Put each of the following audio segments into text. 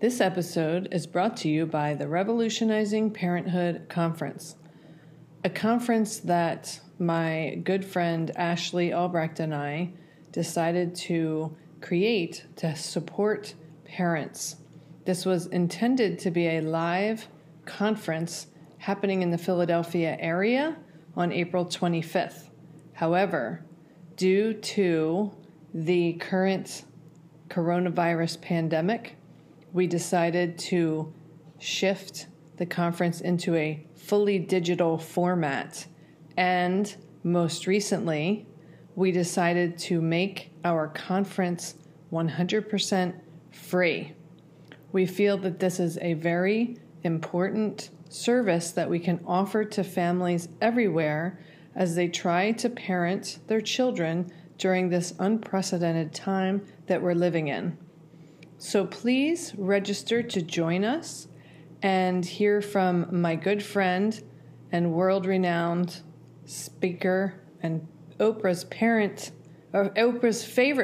This episode is brought to you by the Revolutionizing Parenthood Conference, a conference that my good friend Ashley Albrecht and I decided to create to support parents. This was intended to be a live conference happening in the Philadelphia area on April 25th. However, due to the current coronavirus pandemic, we decided to shift the conference into a fully digital format. And most recently, we decided to make our conference 100% free. We feel that this is a very important service that we can offer to families everywhere as they try to parent their children during this unprecedented time that we're living in. So please register to join us and hear from my good friend and world-renowned speaker and Oprah's favorite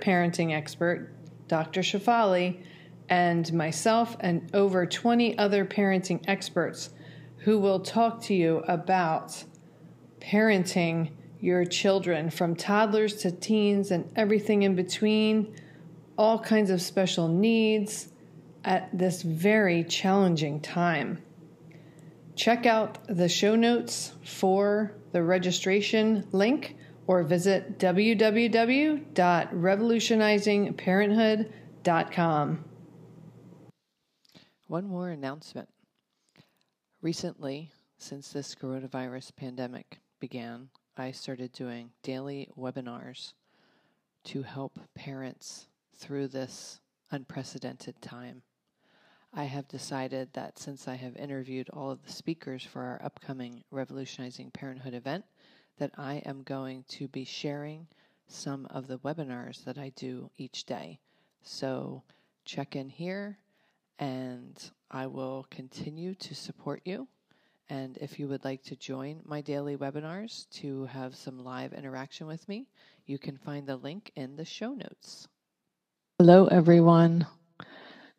parenting expert, Dr. Shefali, and myself and over 20 other parenting experts who will talk to you about parenting your children from toddlers to teens and everything in between, all kinds of special needs at this very challenging time. Check out the show notes for the registration link or visit www.revolutionizingparenthood.com. One more announcement. Recently, since this coronavirus pandemic began, I started doing daily webinars to help parents through this unprecedented time. I have decided that since I have interviewed all of the speakers for our upcoming Revolutionizing Parenthood event, that I am going to be sharing some of the webinars that I do each day. So check in here, and I will continue to support you. And if you would like to join my daily webinars to have some live interaction with me, you can find the link in the show notes. Hello, everyone.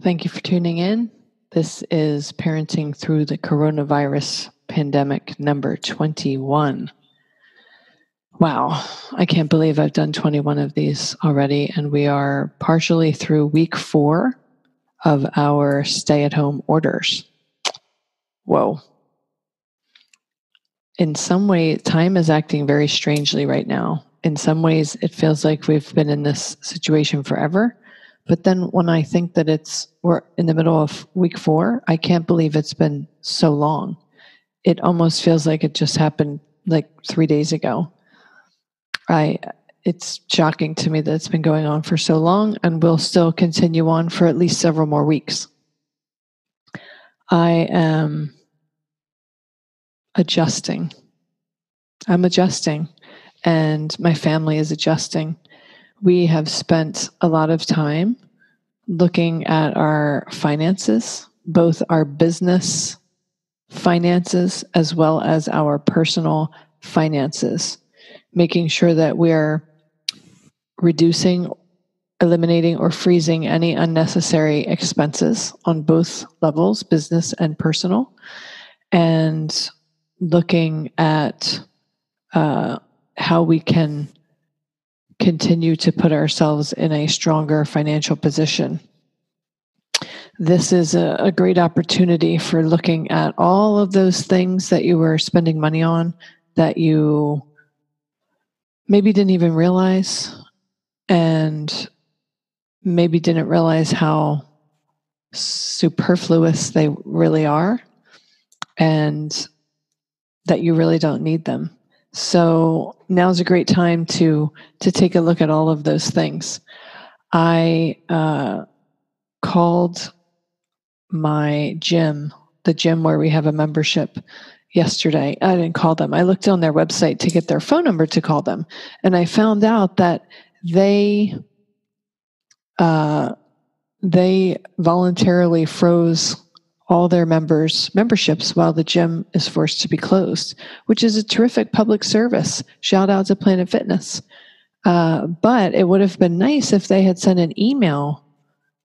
Thank you for tuning in. This is Parenting Through the Coronavirus Pandemic number 21. Wow, I can't believe I've done 21 of these already, and we are partially through week 4 of our stay-at-home orders. Whoa. In some way, time is acting very strangely right now. In some ways, it feels like we've been in this situation forever. But then when I think that we're in the middle of week 4, I can't believe it's been so long. It almost feels like it just happened like 3 days ago. It's shocking to me that it's been going on for so long and will still continue on for at least several more weeks. I am adjusting. I'm adjusting, and my family is adjusting. We have spent a lot of time looking at our finances, both our business finances as well as our personal finances, making sure that we're reducing, eliminating, or freezing any unnecessary expenses on both levels, business and personal, and looking at how we can continue to put ourselves in a stronger financial position. this is a great opportunity for looking at all of those things that you were spending money on that you maybe didn't even realize, and maybe didn't realize how superfluous they really are, and that you really don't need them. So now's a great time to take a look at all of those things. I called my gym, the gym where we have a membership, yesterday. I didn't call them. I looked on their website to get their phone number to call them, and I found out that they voluntarily froze all their memberships while the gym is forced to be closed, which is a terrific public service. Shout out to Planet Fitness. But it would have been nice if they had sent an email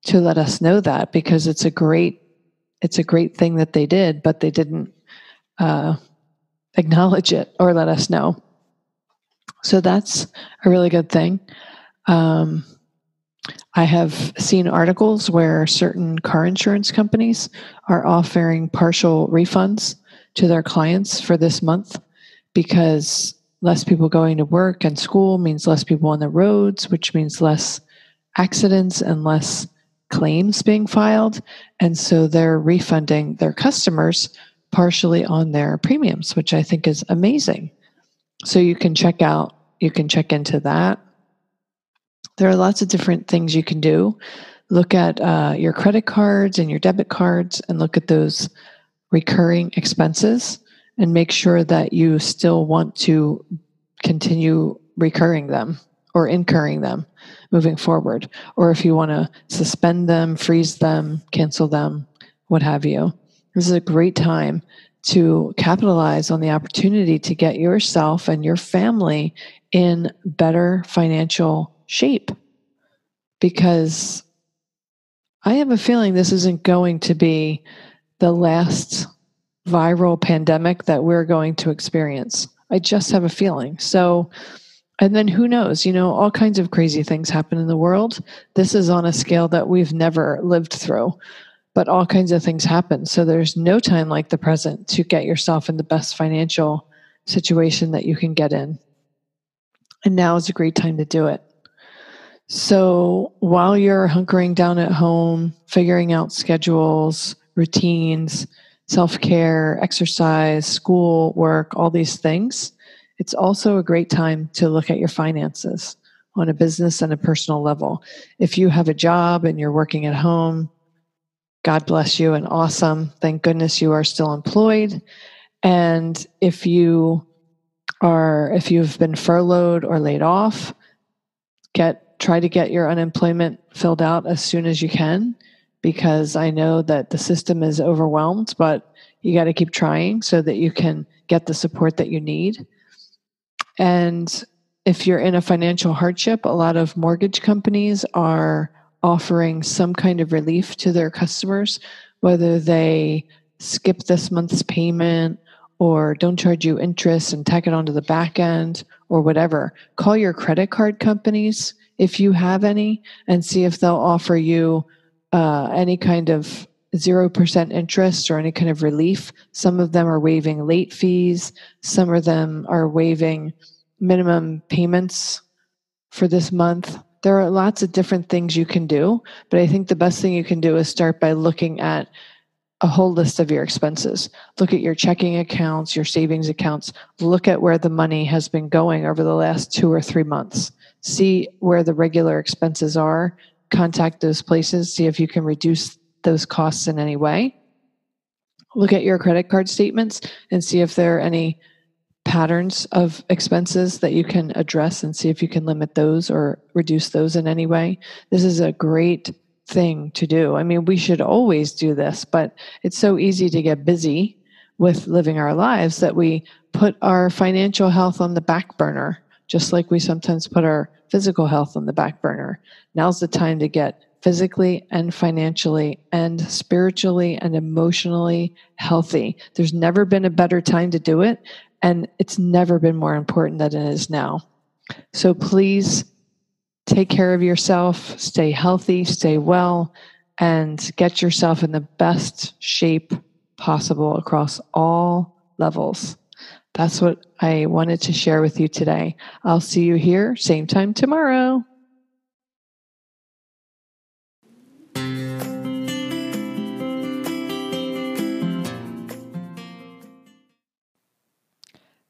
to let us know that, because it's a great thing that they did, but they didn't acknowledge it or let us know. So that's a really good thing. I have seen articles where certain car insurance companies are offering partial refunds to their clients for this month, because less people going to work and school means less people on the roads, which means less accidents and less claims being filed. And so they're refunding their customers partially on their premiums, which I think is amazing. So you can check into that. There are lots of different things you can do. Look at your credit cards and your debit cards and look at those recurring expenses and make sure that you still want to continue recurring them or incurring them moving forward. Or if you want to suspend them, freeze them, cancel them, what have you. This is a great time to capitalize on the opportunity to get yourself and your family in better financial shape, because I have a feeling this isn't going to be the last viral pandemic that we're going to experience. I just have a feeling. So, and then who knows, all kinds of crazy things happen in the world. This is on a scale that we've never lived through, but all kinds of things happen. So there's no time like the present to get yourself in the best financial situation that you can get in. And now is a great time to do it. So while you're hunkering down at home, figuring out schedules, routines, self-care, exercise, school, work, all these things, it's also a great time to look at your finances on a business and a personal level. If you have a job and you're working at home, God bless you and awesome. Thank goodness you are still employed. And if you've been furloughed or laid off, try to get your unemployment filled out as soon as you can, because I know that the system is overwhelmed, but you got to keep trying so that you can get the support that you need. And if you're in a financial hardship, a lot of mortgage companies are offering some kind of relief to their customers, whether they skip this month's payment or don't charge you interest and tack it onto the back end or whatever. Call your credit card companies if you have any, and see if they'll offer you any kind of 0% interest or any kind of relief. Some of them are waiving late fees. Some of them are waiving minimum payments for this month. There are lots of different things you can do, but I think the best thing you can do is start by looking at a whole list of your expenses. Look at your checking accounts, your savings accounts. Look at where the money has been going over the last 2 or 3 months. See where the regular expenses are, contact those places, see if you can reduce those costs in any way. Look at your credit card statements and see if there are any patterns of expenses that you can address and see if you can limit those or reduce those in any way. This is a great thing to do. I mean, we should always do this, but it's so easy to get busy with living our lives that we put our financial health on the back burner, just like we sometimes put our physical health on the back burner. Now's the time to get physically and financially and spiritually and emotionally healthy. There's never been a better time to do it, and it's never been more important than it is now. So please take care of yourself, stay healthy, stay well, and get yourself in the best shape possible across all levels. That's what I wanted to share with you today. I'll see you here, same time tomorrow.